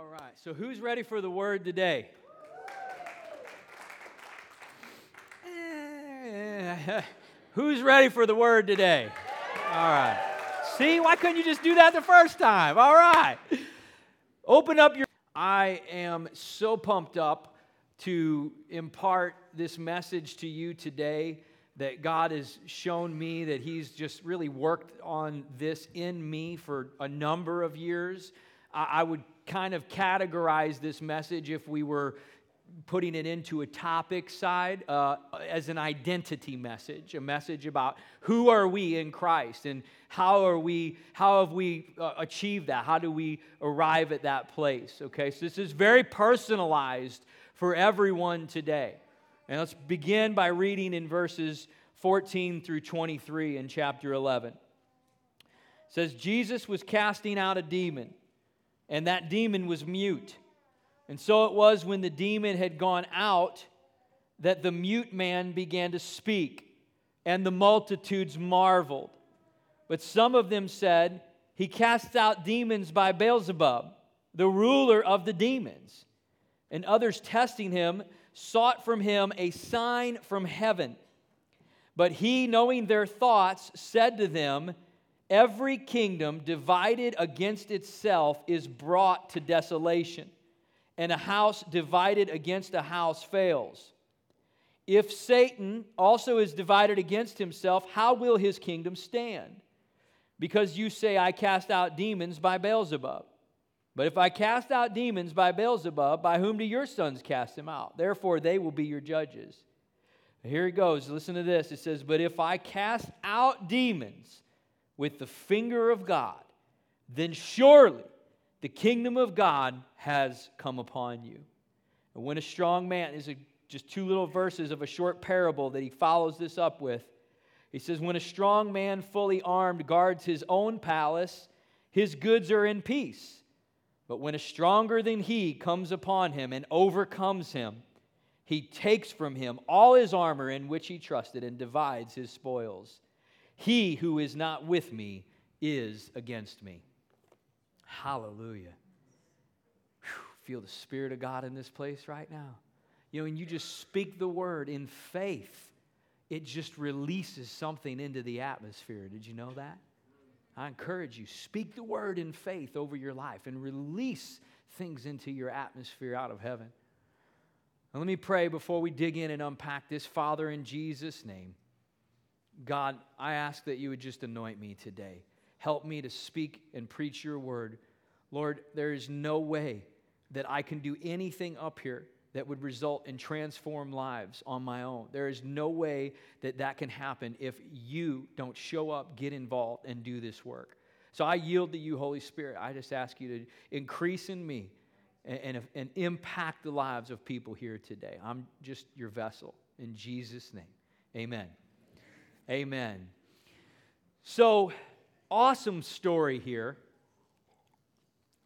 All right, so who's ready for the word today? Who's ready for the word today? All right. See, why couldn't you just do that the first time? All right. Open up your... I am so pumped up to impart this message to you today that God has shown me, that He's just really worked on this in me for a number of years. I would kind of categorize this message, if we were putting it into a topic side, as an identity message, a message about who are we in Christ and how have we achieved that? How do we arrive at that place? Okay, so this is very personalized for everyone today. And let's begin by reading in verses 14 through 23 in chapter 11. It says, Jesus was casting out a demon, and that demon was mute. And so it was when the demon had gone out that the mute man began to speak, and the multitudes marveled. But some of them said, he casts out demons by Beelzebub, the ruler of the demons. And others, testing him, sought from him a sign from heaven. But he, knowing their thoughts, said to them, every kingdom divided against itself is brought to desolation, and a house divided against a house fails. If Satan also is divided against himself, how will his kingdom stand? Because you say, I cast out demons by Beelzebub. But if I cast out demons by Beelzebub, by whom do your sons cast them out? Therefore they will be your judges. Here he goes. Listen to this. It says, but if I cast out demons with the finger of God, then surely the kingdom of God has come upon you. And when a strong man, is just two little verses of a short parable that he follows this up with. He says, when a strong man fully armed guards his own palace, his goods are in peace. But when a stronger than he comes upon him and overcomes him, he takes from him all his armor in which he trusted and divides his spoils. He who is not with me is against me. Hallelujah. Whew, feel the Spirit of God in this place right now. You know, and you just speak the word in faith, it just releases something into the atmosphere. Did you know that? I encourage you, speak the word in faith over your life and release things into your atmosphere out of heaven. Now, let me pray before we dig in and unpack this. Father, in Jesus' name, God, I ask that you would just anoint me today. Help me to speak and preach your word. Lord, there is no way that I can do anything up here that would result in transform lives on my own. There is no way that that can happen if you don't show up, get involved, and do this work. So I yield to you, Holy Spirit. I just ask you to increase in me and impact the lives of people here today. I'm just your vessel. In Jesus' name, amen. Amen. So... awesome story here.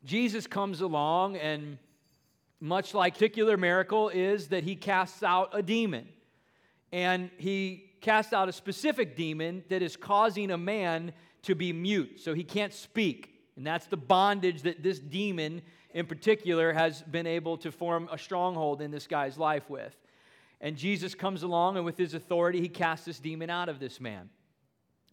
Jesus comes along, and much like particular miracle is that he casts out a demon. And he casts out a specific demon that is causing a man to be mute, so he can't speak. And that's the bondage that this demon in particular has been able to form a stronghold in this guy's life with. And Jesus comes along, and with his authority, he casts this demon out of this man.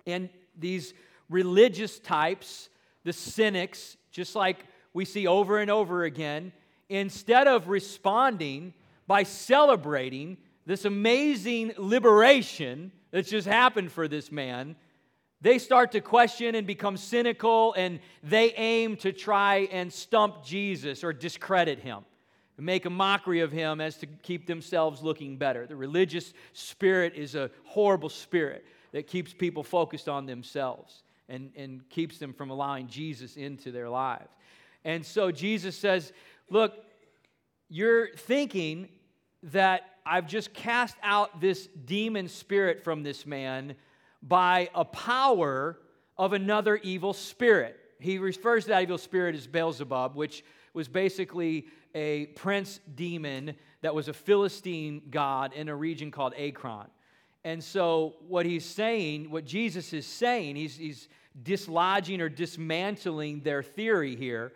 And these religious types, the cynics, just like we see over and over again, instead of responding by celebrating this amazing liberation that's just happened for this man, they start to question and become cynical, and they aim to try and stump Jesus or discredit him, make a mockery of him as to keep themselves looking better. The religious spirit is a horrible spirit that keeps people focused on themselves, and keeps them from allowing Jesus into their lives. And so Jesus says, look, you're thinking that I've just cast out this demon spirit from this man by a power of another evil spirit. He refers to that evil spirit as Beelzebub, which was basically a prince demon that was a Philistine god in a region called Akron. And so what he's saying, what Jesus is saying, he's dislodging or dismantling their theory here.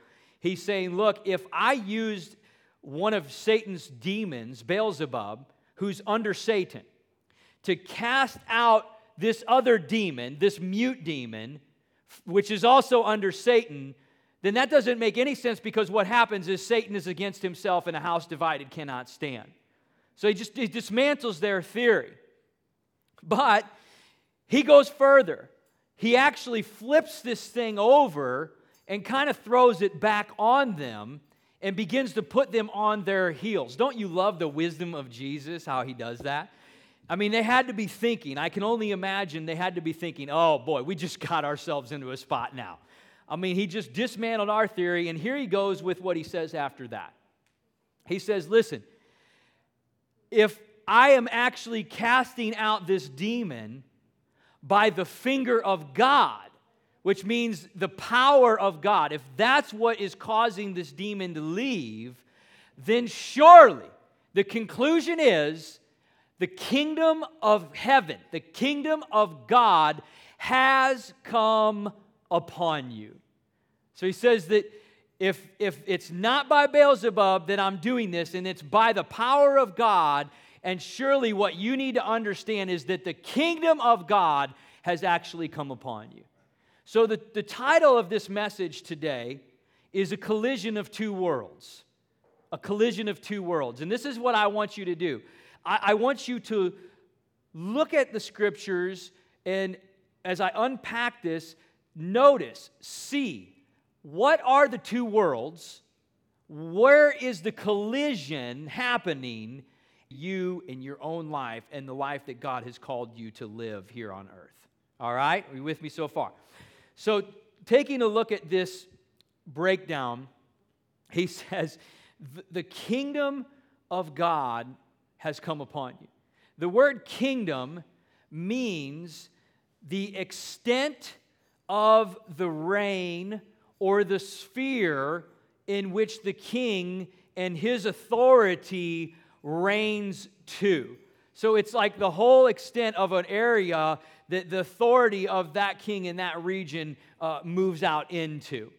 He's saying, look, if I used one of Satan's demons, Beelzebub, who's under Satan, to cast out this other demon, this mute demon, which is also under Satan, then that doesn't make any sense, because what happens is Satan is against himself and a house divided cannot stand. So he dismantles their theory. But he goes further. He actually flips this thing over and kind of throws it back on them and begins to put them on their heels. Don't you love the wisdom of Jesus, how he does that? I mean, they had to be thinking, I can only imagine they had to be thinking, oh boy, we just got ourselves into a spot now. I mean, he just dismantled our theory, and here he goes with what he says after that. He says, listen, if I am actually casting out this demon by the finger of God, which means the power of God, if that's what is causing this demon to leave, then surely the conclusion is the kingdom of heaven, the kingdom of God has come upon you. So he says that if it's not by Beelzebub that I'm doing this, and it's by the power of God, and surely what you need to understand is that the kingdom of God has actually come upon you. So the title of this message today is A Collision of Two Worlds. A Collision of Two Worlds. And this is what I want you to do. I want you to look at the scriptures, and as I unpack this, notice, see, what are the two worlds? Where is the collision happening, you in your own life and the life that God has called you to live here on earth? All right? Are you with me so far? So taking a look at this breakdown, he says, the kingdom of God has come upon you. The word kingdom means the extent of the reign or the sphere in which the king and his authority reigns to. So it's like the whole extent of an area that the authority of that king in that region moves out into.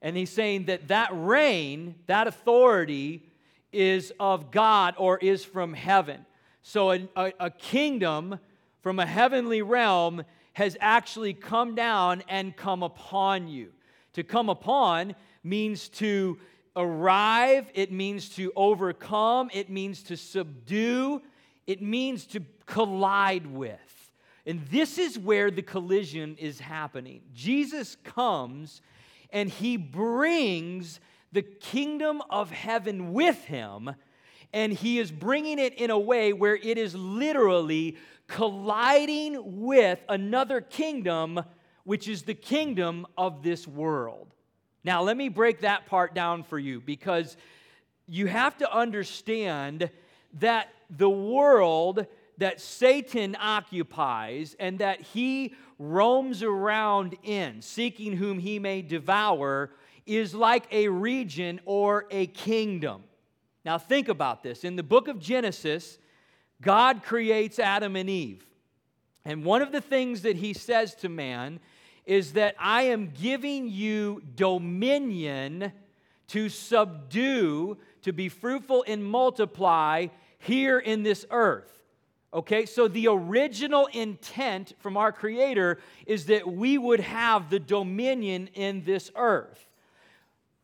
And he's saying that that reign, that authority, is of God or is from heaven. So a kingdom from a heavenly realm has actually come down and come upon you. To come upon means to arrive, it means to overcome, it means to subdue, it means to collide with. And this is where the collision is happening. Jesus comes and he brings the kingdom of heaven with him, and he is bringing it in a way where it is literally colliding with another kingdom, which is the kingdom of this world. Now, let me break that part down for you, because you have to understand that the world that Satan occupies and that he roams around in, seeking whom he may devour, is like a region or a kingdom. Now think about this. In the book of Genesis, God creates Adam and Eve. And one of the things that he says to man is that I am giving you dominion to subdue, to be fruitful and multiply here in this earth. Okay, so the original intent from our Creator is that we would have the dominion in this earth.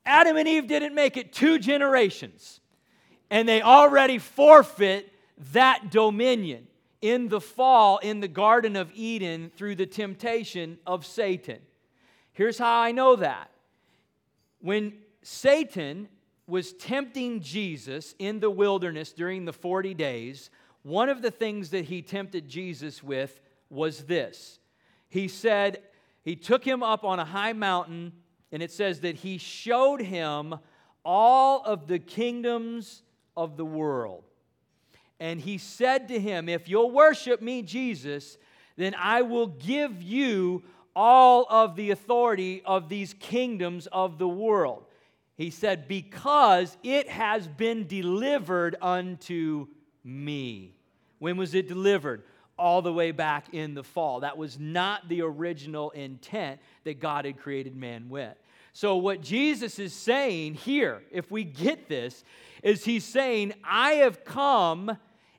Adam and Eve didn't make it 2 generations, and they already forfeit that dominion in the fall in the Garden of Eden through the temptation of Satan. Here's how I know that. When Satan was tempting Jesus in the wilderness during the 40 days, one of the things that he tempted Jesus with was this. He said, he took him up on a high mountain, and it says that he showed him all of the kingdoms of the world. And he said to him, if you'll worship me, Jesus, then I will give you all of the authority of these kingdoms of the world. He said, because it has been delivered unto me. When was it delivered? All the way back in the fall. That was not the original intent that God had created man with. So what Jesus is saying here, if we get this, is he's saying, I have come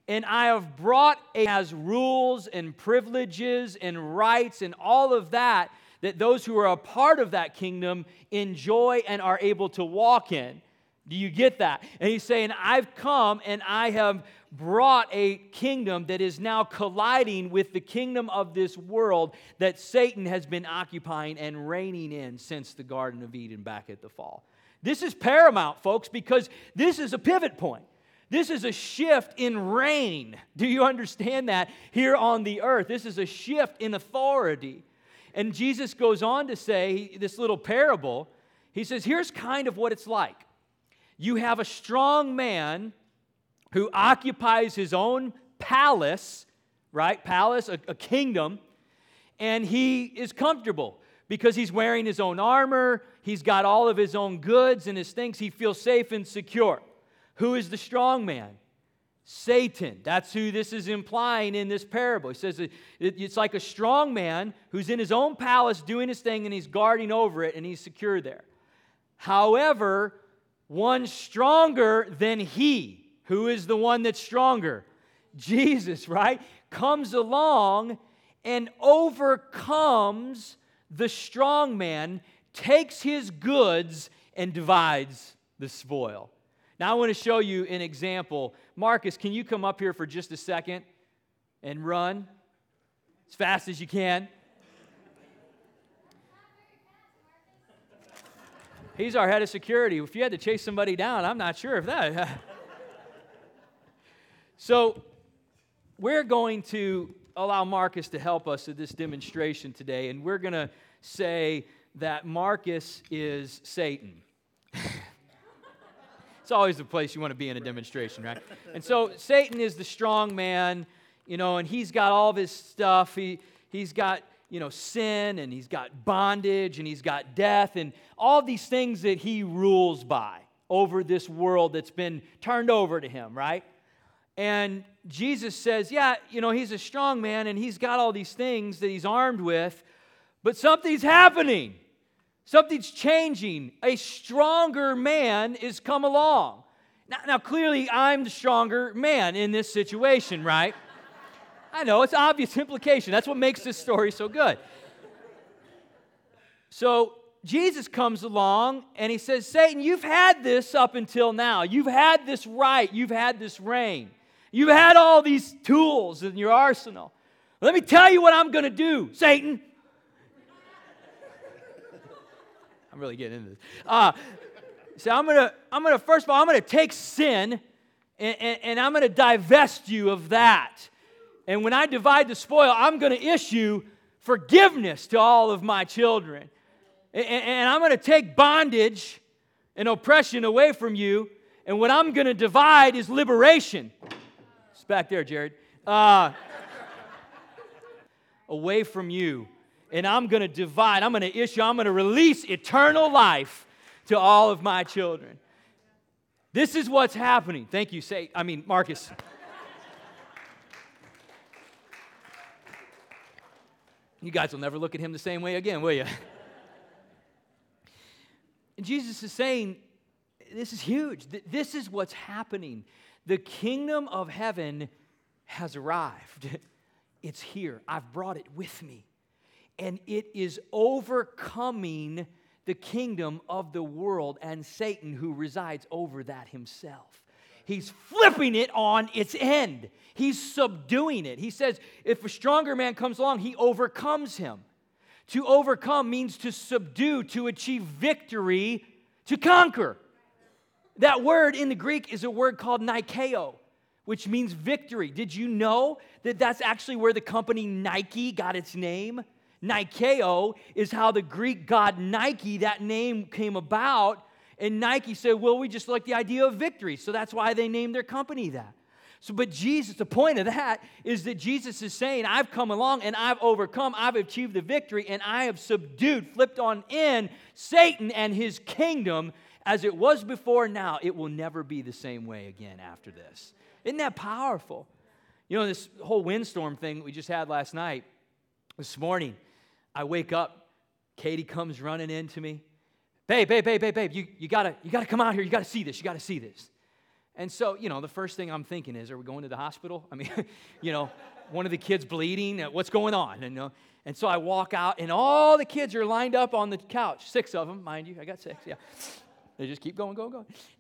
and I have brought as rules and privileges and rights and all of that, that those who are a part of that kingdom enjoy and are able to walk in. Do you get that? And he's saying, I've come and I have brought a kingdom that is now colliding with the kingdom of this world that Satan has been occupying and reigning in since the Garden of Eden back at the fall. This is paramount, folks, because this is a pivot point. This is a shift in reign. Do you understand that? Here on the earth, this is a shift in authority. And Jesus goes on to say this little parable. He says, here's kind of what it's like. You have a strong man who occupies his own palace, right? Palace, a kingdom, and he is comfortable because he's wearing his own armor, he's got all of his own goods and his things, he feels safe and secure. Who is the strong man? Satan. That's who this is implying in this parable. He says it's like a strong man who's in his own palace doing his thing and he's guarding over it and he's secure there. However, one stronger than he, who is the one that's stronger? Jesus, right? Comes along and overcomes the strong man, takes his goods and divides the spoil. Now, I want to show you an example. Marcus, can you come up here for just a second and run as fast as you can? He's our head of security. If you had to chase somebody down, I'm not sure if that. So, we're going to allow Marcus to help us with this demonstration today, and we're going to say that Marcus is Satan. It's always the place you want to be in a demonstration, right? And so Satan is the strong man, you know, and he's got all of his stuff. He's got, you know, sin, and he's got bondage, and he's got death, and all these things that he rules by over this world that's been turned over to him, right? And Jesus says, yeah, you know, he's a strong man, and he's got all these things that he's armed with, but something's happening. Something's changing. A stronger man is come along. Now clearly, I'm the stronger man in this situation, right? I know, it's obvious implication. That's what makes this story so good. So Jesus comes along, and he says, Satan, you've had this up until now. You've had this right. You've had this reign. You've had all these tools in your arsenal. Let me tell you what I'm going to do, Satan. I'm really getting into this. So I'm gonna. First of all, I'm gonna take sin, and I'm gonna divest you of that. And when I divide the spoil, I'm gonna issue forgiveness to all of my children, and I'm gonna take bondage and oppression away from you. And what I'm gonna divide is liberation. It's back there, Jared. Away from you. And I'm going to divide, I'm going to issue, I'm going to release eternal life to all of my children. This is what's happening. Thank you, Marcus. You guys will never look at him the same way again, will you? And Jesus is saying, this is huge. This is what's happening. The kingdom of heaven has arrived. It's here. I've brought it with me. And it is overcoming the kingdom of the world and Satan who resides over that himself. He's flipping it on its end. He's subduing it. He says, if a stronger man comes along, he overcomes him. To overcome means to subdue, to achieve victory, to conquer. That word in the Greek is a word called nikeo, which means victory. Did you know that that's actually where the company Nike got its name? Nikeo is how the Greek god Nike, that name came about, and Nike said, well, we just like the idea of victory, so that's why they named their company that. So, but Jesus, the point of that is that Jesus is saying, I've come along and I've overcome, I've achieved the victory, and I have subdued, flipped on in Satan and his kingdom as it was before now. It will never be the same way again after this. Isn't that powerful? You know, this whole windstorm thing that we just had last night, this morning, I wake up, Katie comes running into me. babe, you gotta come out here. You gotta see this. You gotta see this. And so, the first thing I'm thinking is, are we going to the hospital? I mean, one of the kids bleeding. What's going on? And so I walk out, and all the kids are lined up on the couch. 6 of them, mind you. I got 6, yeah. They just keep going.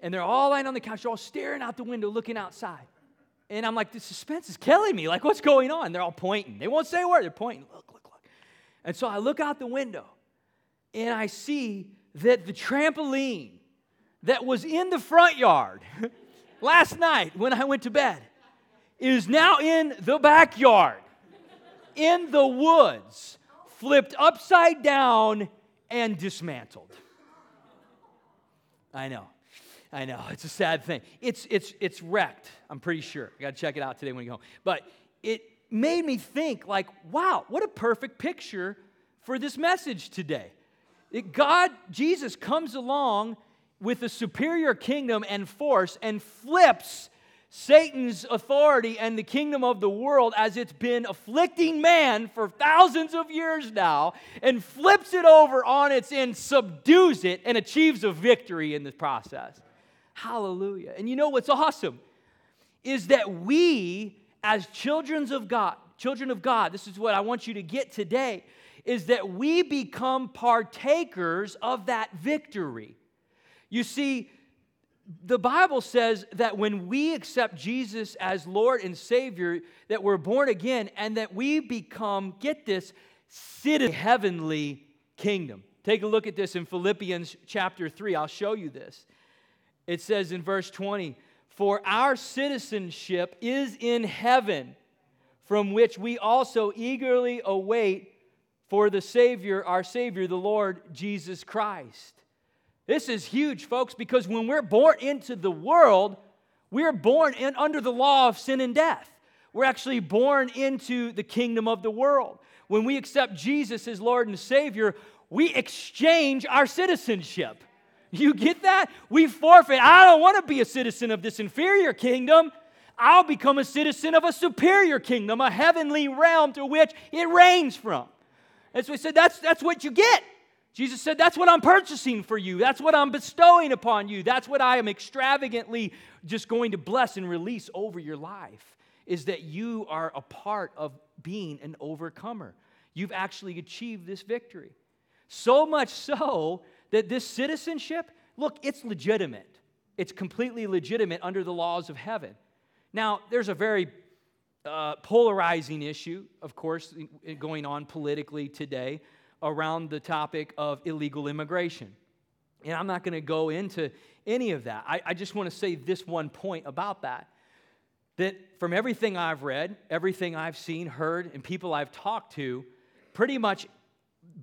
And they're all lying on the couch. They're all staring out the window, looking outside. And I'm like, the suspense is killing me. Like, what's going on? They're all pointing. They won't say a word. They're pointing. Look. And so I look out the window, and I see that the trampoline that was in the front yard last night when I went to bed is now in the backyard, in the woods, flipped upside down and dismantled. I know. It's a sad thing. It's wrecked, I'm pretty sure. I got to check it out today when you go home. But it made me think, like, wow, what a perfect picture for this message today. Jesus comes along with a superior kingdom and force and flips Satan's authority and the kingdom of the world as it's been afflicting man for thousands of years now, and flips it over on its end, subdues it, and achieves a victory in the process. Hallelujah. And what's awesome is that we, as children of God, this is what I want you to get today, is that we become partakers of that victory. You see, the Bible says that when we accept Jesus as Lord and Savior, that we're born again and that we become, get this, citizens of the heavenly kingdom. Take a look at this in Philippians chapter 3. I'll show you this. It says in verse 20, "For our citizenship is in heaven, from which we also eagerly await for the Savior, our Savior, the Lord Jesus Christ." This is huge, folks, because when we're born into the world, we're born in under the law of sin and death. We're actually born into the kingdom of the world. When we accept Jesus as Lord and Savior, we exchange our citizenship. You get that? We forfeit. I don't want to be a citizen of this inferior kingdom. I'll become a citizen of a superior kingdom, a heavenly realm to which it reigns from. And so he said, that's what you get. Jesus said, that's what I'm purchasing for you. That's what I'm bestowing upon you. That's what I am extravagantly just going to bless and release over your life, is that you are a part of being an overcomer. You've actually achieved this victory. So much so that this citizenship, look, it's legitimate. It's completely legitimate under the laws of heaven. Now, there's a very polarizing issue, of course, going on politically today, around the topic of illegal immigration. And I'm not going to go into any of that. I just want to say this one point about that from everything I've read, everything I've seen, heard, and people I've talked to, pretty much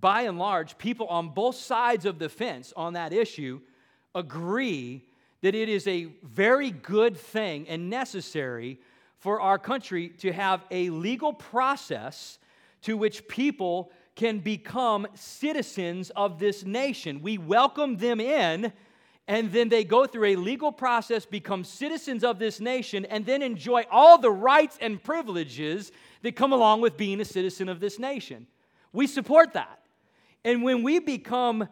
by and large, people on both sides of the fence on that issue agree that it is a very good thing and necessary for our country to have a legal process to which people can become citizens of this nation. We welcome them in, and then they go through a legal process, become citizens of this nation, and then enjoy all the rights and privileges that come along with being a citizen of this nation. We support that. And when we become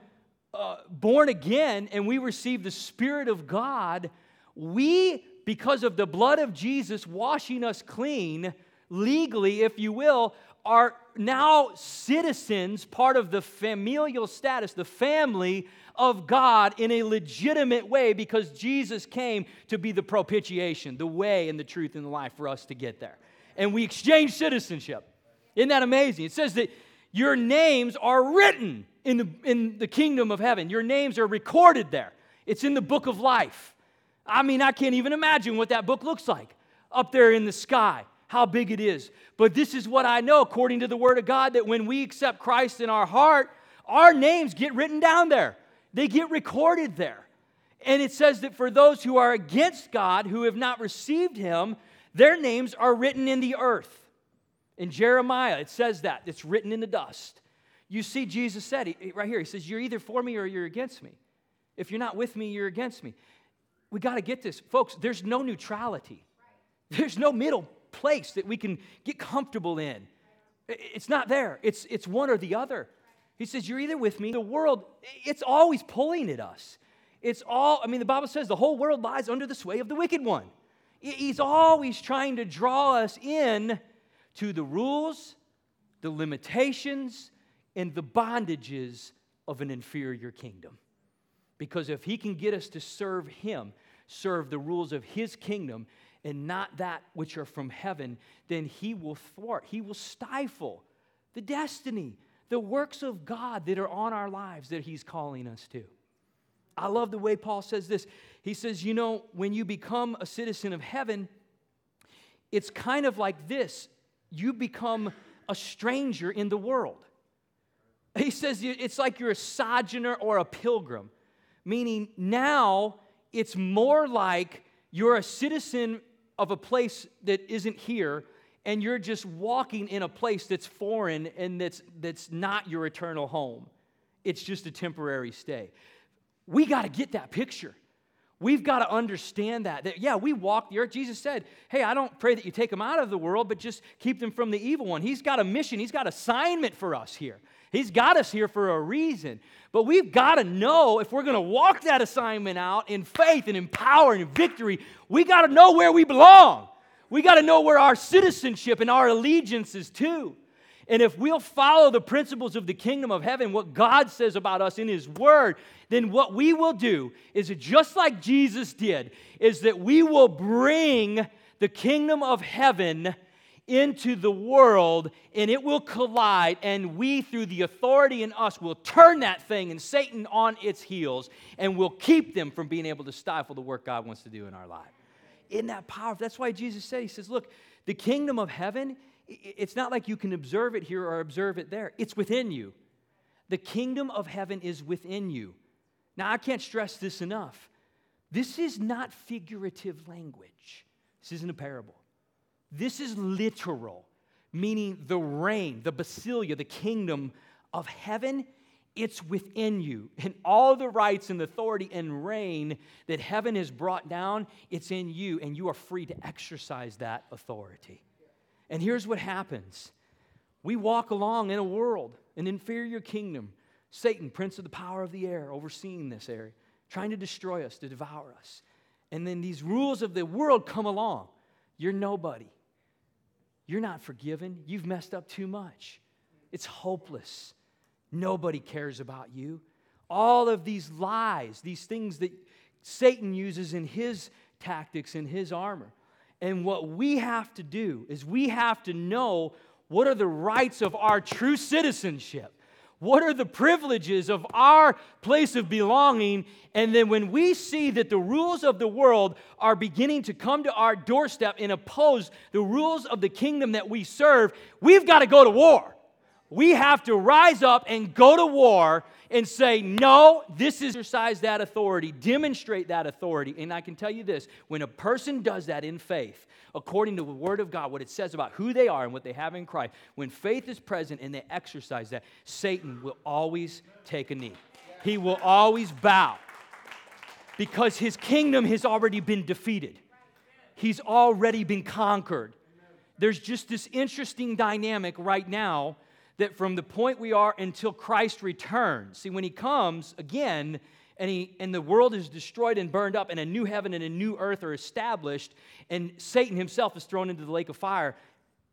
born again and we receive the Spirit of God, we, because of the blood of Jesus washing us clean, legally, if you will, are now citizens, part of the familial status, the family of God in a legitimate way, because Jesus came to be the propitiation, the way and the truth and the life for us to get there. And we exchange citizenship. Isn't that amazing? It says that your names are written in the kingdom of heaven. Your names are recorded there. It's in the book of life. I mean, I can't even imagine what that book looks like up there in the sky, how big it is. But this is what I know, according to the Word of God, that when we accept Christ in our heart, our names get written down there. They get recorded there. And it says that for those who are against God, who have not received Him, their names are written in the earth. In Jeremiah, it says that. It's written in the dust. You see, Jesus said right here, He says, you're either for me or you're against me. If you're not with me, you're against me. We got to get this. Folks, there's no neutrality. There's no middle place that we can get comfortable in. It's not there. It's one or the other. He says, you're either with me. The world, it's always pulling at us. The Bible says the whole world lies under the sway of the wicked one. He's always trying to draw us in to the rules, the limitations, and the bondages of an inferior kingdom. Because if he can get us to serve him, serve the rules of his kingdom, and not that which are from heaven, then he will thwart, he will stifle the destiny, the works of God that are on our lives that he's calling us to. I love the way Paul says this. He says, when you become a citizen of heaven, it's kind of like this. You become a stranger in the world. He says it's like you're a sojourner or a pilgrim, meaning now it's more like you're a citizen of a place that isn't here, and you're just walking in a place that's foreign and that's not your eternal home. It's just a temporary stay. We got to get that picture. We've got to understand that we walk the earth. Jesus said, hey, I don't pray that you take them out of the world, but just keep them from the evil one. He's got a mission. He's got assignment for us here. He's got us here for a reason. But we've got to know if we're going to walk that assignment out in faith and in power and in victory, we got to know where we belong. We got to know where our citizenship and our allegiance is to. And if we'll follow the principles of the kingdom of heaven, what God says about us in his word, then what we will do is, just like Jesus did, is that we will bring the kingdom of heaven into the world, and it will collide, and we, through the authority in us, will turn that thing and Satan on its heels, and will keep them from being able to stifle the work God wants to do in our life. Isn't that powerful? That's why Jesus said, he says, look, the kingdom of heaven, it's not like you can observe it here or observe it there. It's within you. The kingdom of heaven is within you. Now, I can't stress this enough. This is not figurative language. This isn't a parable. This is literal, meaning the reign, the basilia, the kingdom of heaven, it's within you. And all the rights and authority and reign that heaven has brought down, it's in you, and you are free to exercise that authority. And here's what happens. We walk along in a world, an inferior kingdom. Satan, prince of the power of the air, overseeing this area, trying to destroy us, to devour us. And then these rules of the world come along. You're nobody. You're not forgiven. You've messed up too much. It's hopeless. Nobody cares about you. All of these lies, these things that Satan uses in his tactics, in his armor. And what we have to do is we have to know what are the rights of our true citizenship. What are the privileges of our place of belonging? And then when we see that the rules of the world are beginning to come to our doorstep and oppose the rules of the kingdom that we serve, we've got to go to war. We have to rise up and go to war and say, no, this is exercise that authority, demonstrate that authority. And I can tell you this, when a person does that in faith, according to the Word of God, what it says about who they are and what they have in Christ, when faith is present and they exercise that, Satan will always take a knee. He will always bow because his kingdom has already been defeated. He's already been conquered. There's just this interesting dynamic right now that from the point we are until Christ returns. See, when he comes again, and the world is destroyed and burned up, and a new heaven and a new earth are established, and Satan himself is thrown into the lake of fire,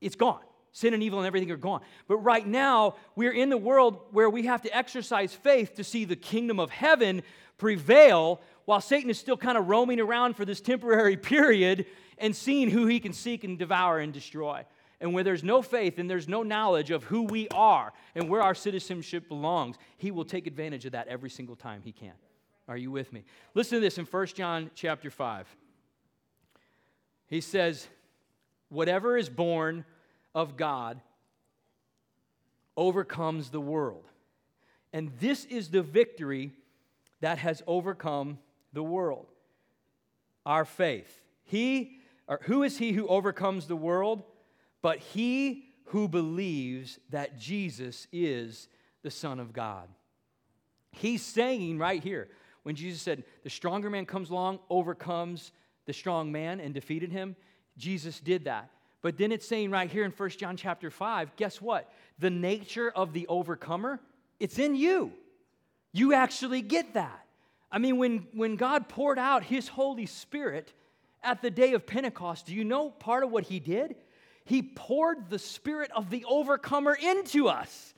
it's gone. Sin and evil and everything are gone. But right now, we're in the world where we have to exercise faith to see the kingdom of heaven prevail, while Satan is still kind of roaming around for this temporary period and seeing who he can seek and devour and destroy. And where there's no faith and there's no knowledge of who we are and where our citizenship belongs, he will take advantage of that every single time he can. Are you with me? Listen to this in 1 John chapter 5. He says, whatever is born of God overcomes the world. And this is the victory that has overcome the world, our faith. Who is he who overcomes the world? But he who believes that Jesus is the Son of God. He's saying right here, when Jesus said, the stronger man comes along, overcomes the strong man and defeated him, Jesus did that. But then it's saying right here in 1 John chapter 5, guess what? The nature of the overcomer It's in you. You actually get that. I mean, when God poured out his Holy Spirit at the day of Pentecost, do you know part of what he did? He poured the spirit of the overcomer into us.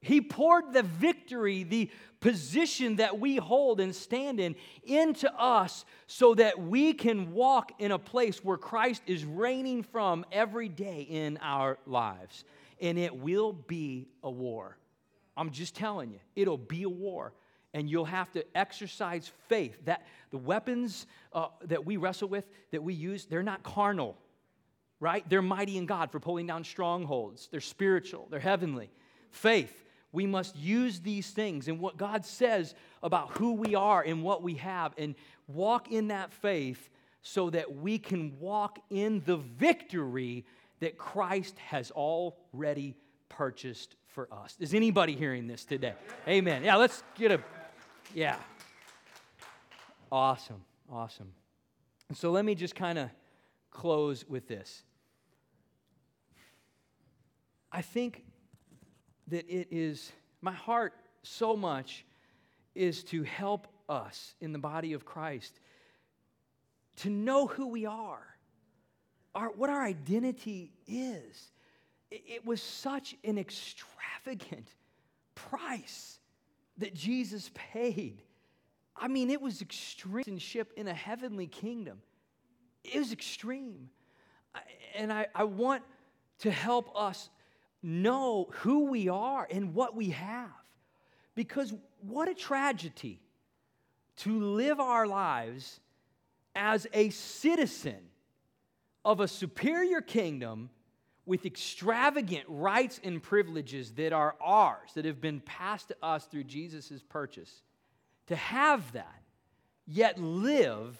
He poured the victory, the position that we hold and stand in, into us so that we can walk in a place where Christ is reigning from every day in our lives. And it will be a war. I'm just telling you, it'll be a war. And you'll have to exercise faith. That the weapons that we wrestle with, that we use, they're not carnal, right? They're mighty in God for pulling down strongholds. They're spiritual. They're heavenly. Faith. We must use these things and what God says about who we are and what we have and walk in that faith so that we can walk in the victory that Christ has already purchased for us. Is anybody hearing this today? Amen. Yeah, let's get yeah. Awesome, awesome. And so let me just kind of close with this. I think that it is, my heart so much is to help us in the body of Christ to know who we are, what our identity is. It was such an extravagant price that Jesus paid. I mean, it was extreme citizenship in a heavenly kingdom. It was extreme. And I want to help us know who we are and what we have. Because what a tragedy to live our lives as a citizen of a superior kingdom with extravagant rights and privileges that are ours, that have been passed to us through Jesus' purchase. To have that, yet live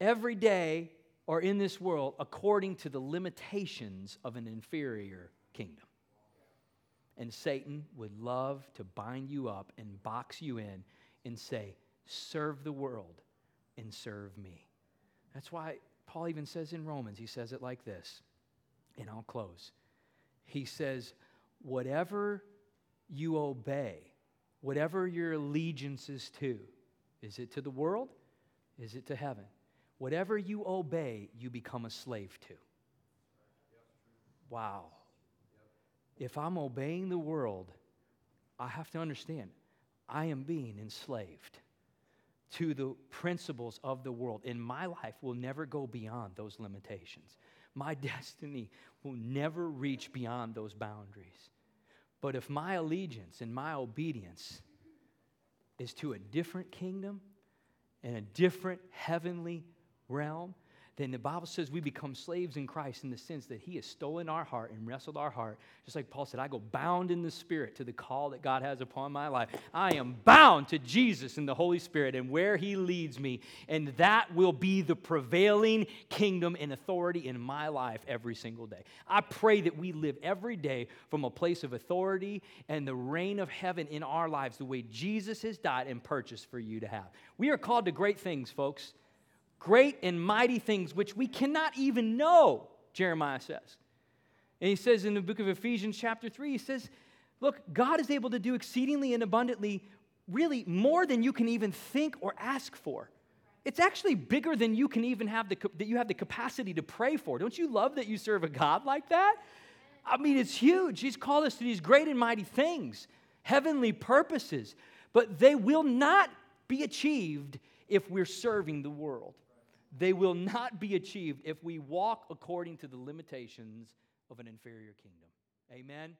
every day or in this world according to the limitations of an inferior kingdom. And Satan would love to bind you up and box you in and say, serve the world and serve me. That's why Paul even says in Romans, he says it like this, and I'll close. He says, whatever you obey, whatever your allegiance is to, is it to the world? Is it to heaven? Whatever you obey, you become a slave to. Wow. If I'm obeying the world, I have to understand, I am being enslaved to the principles of the world. And my life will never go beyond those limitations. My destiny will never reach beyond those boundaries. But if my allegiance and my obedience is to a different kingdom and a different heavenly realm, then the Bible says we become slaves in Christ in the sense that he has stolen our heart and wrestled our heart. Just like Paul said, I go bound in the Spirit to the call that God has upon my life. I am bound to Jesus and the Holy Spirit and where he leads me. And that will be the prevailing kingdom and authority in my life every single day. I pray that we live every day from a place of authority and the reign of heaven in our lives the way Jesus has died and purchased for you to have. We are called to great things, folks. Great and mighty things which we cannot even know, Jeremiah says. And he says in the book of Ephesians chapter 3, he says, look, God is able to do exceedingly and abundantly, really more than you can even think or ask for. It's actually bigger than you can even have that you have the capacity to pray for. Don't you love that you serve a God like that? I mean, it's huge. He's called us to these great and mighty things, heavenly purposes, but they will not be achieved if we're serving the world. They will not be achieved if we walk according to the limitations of an inferior kingdom. Amen?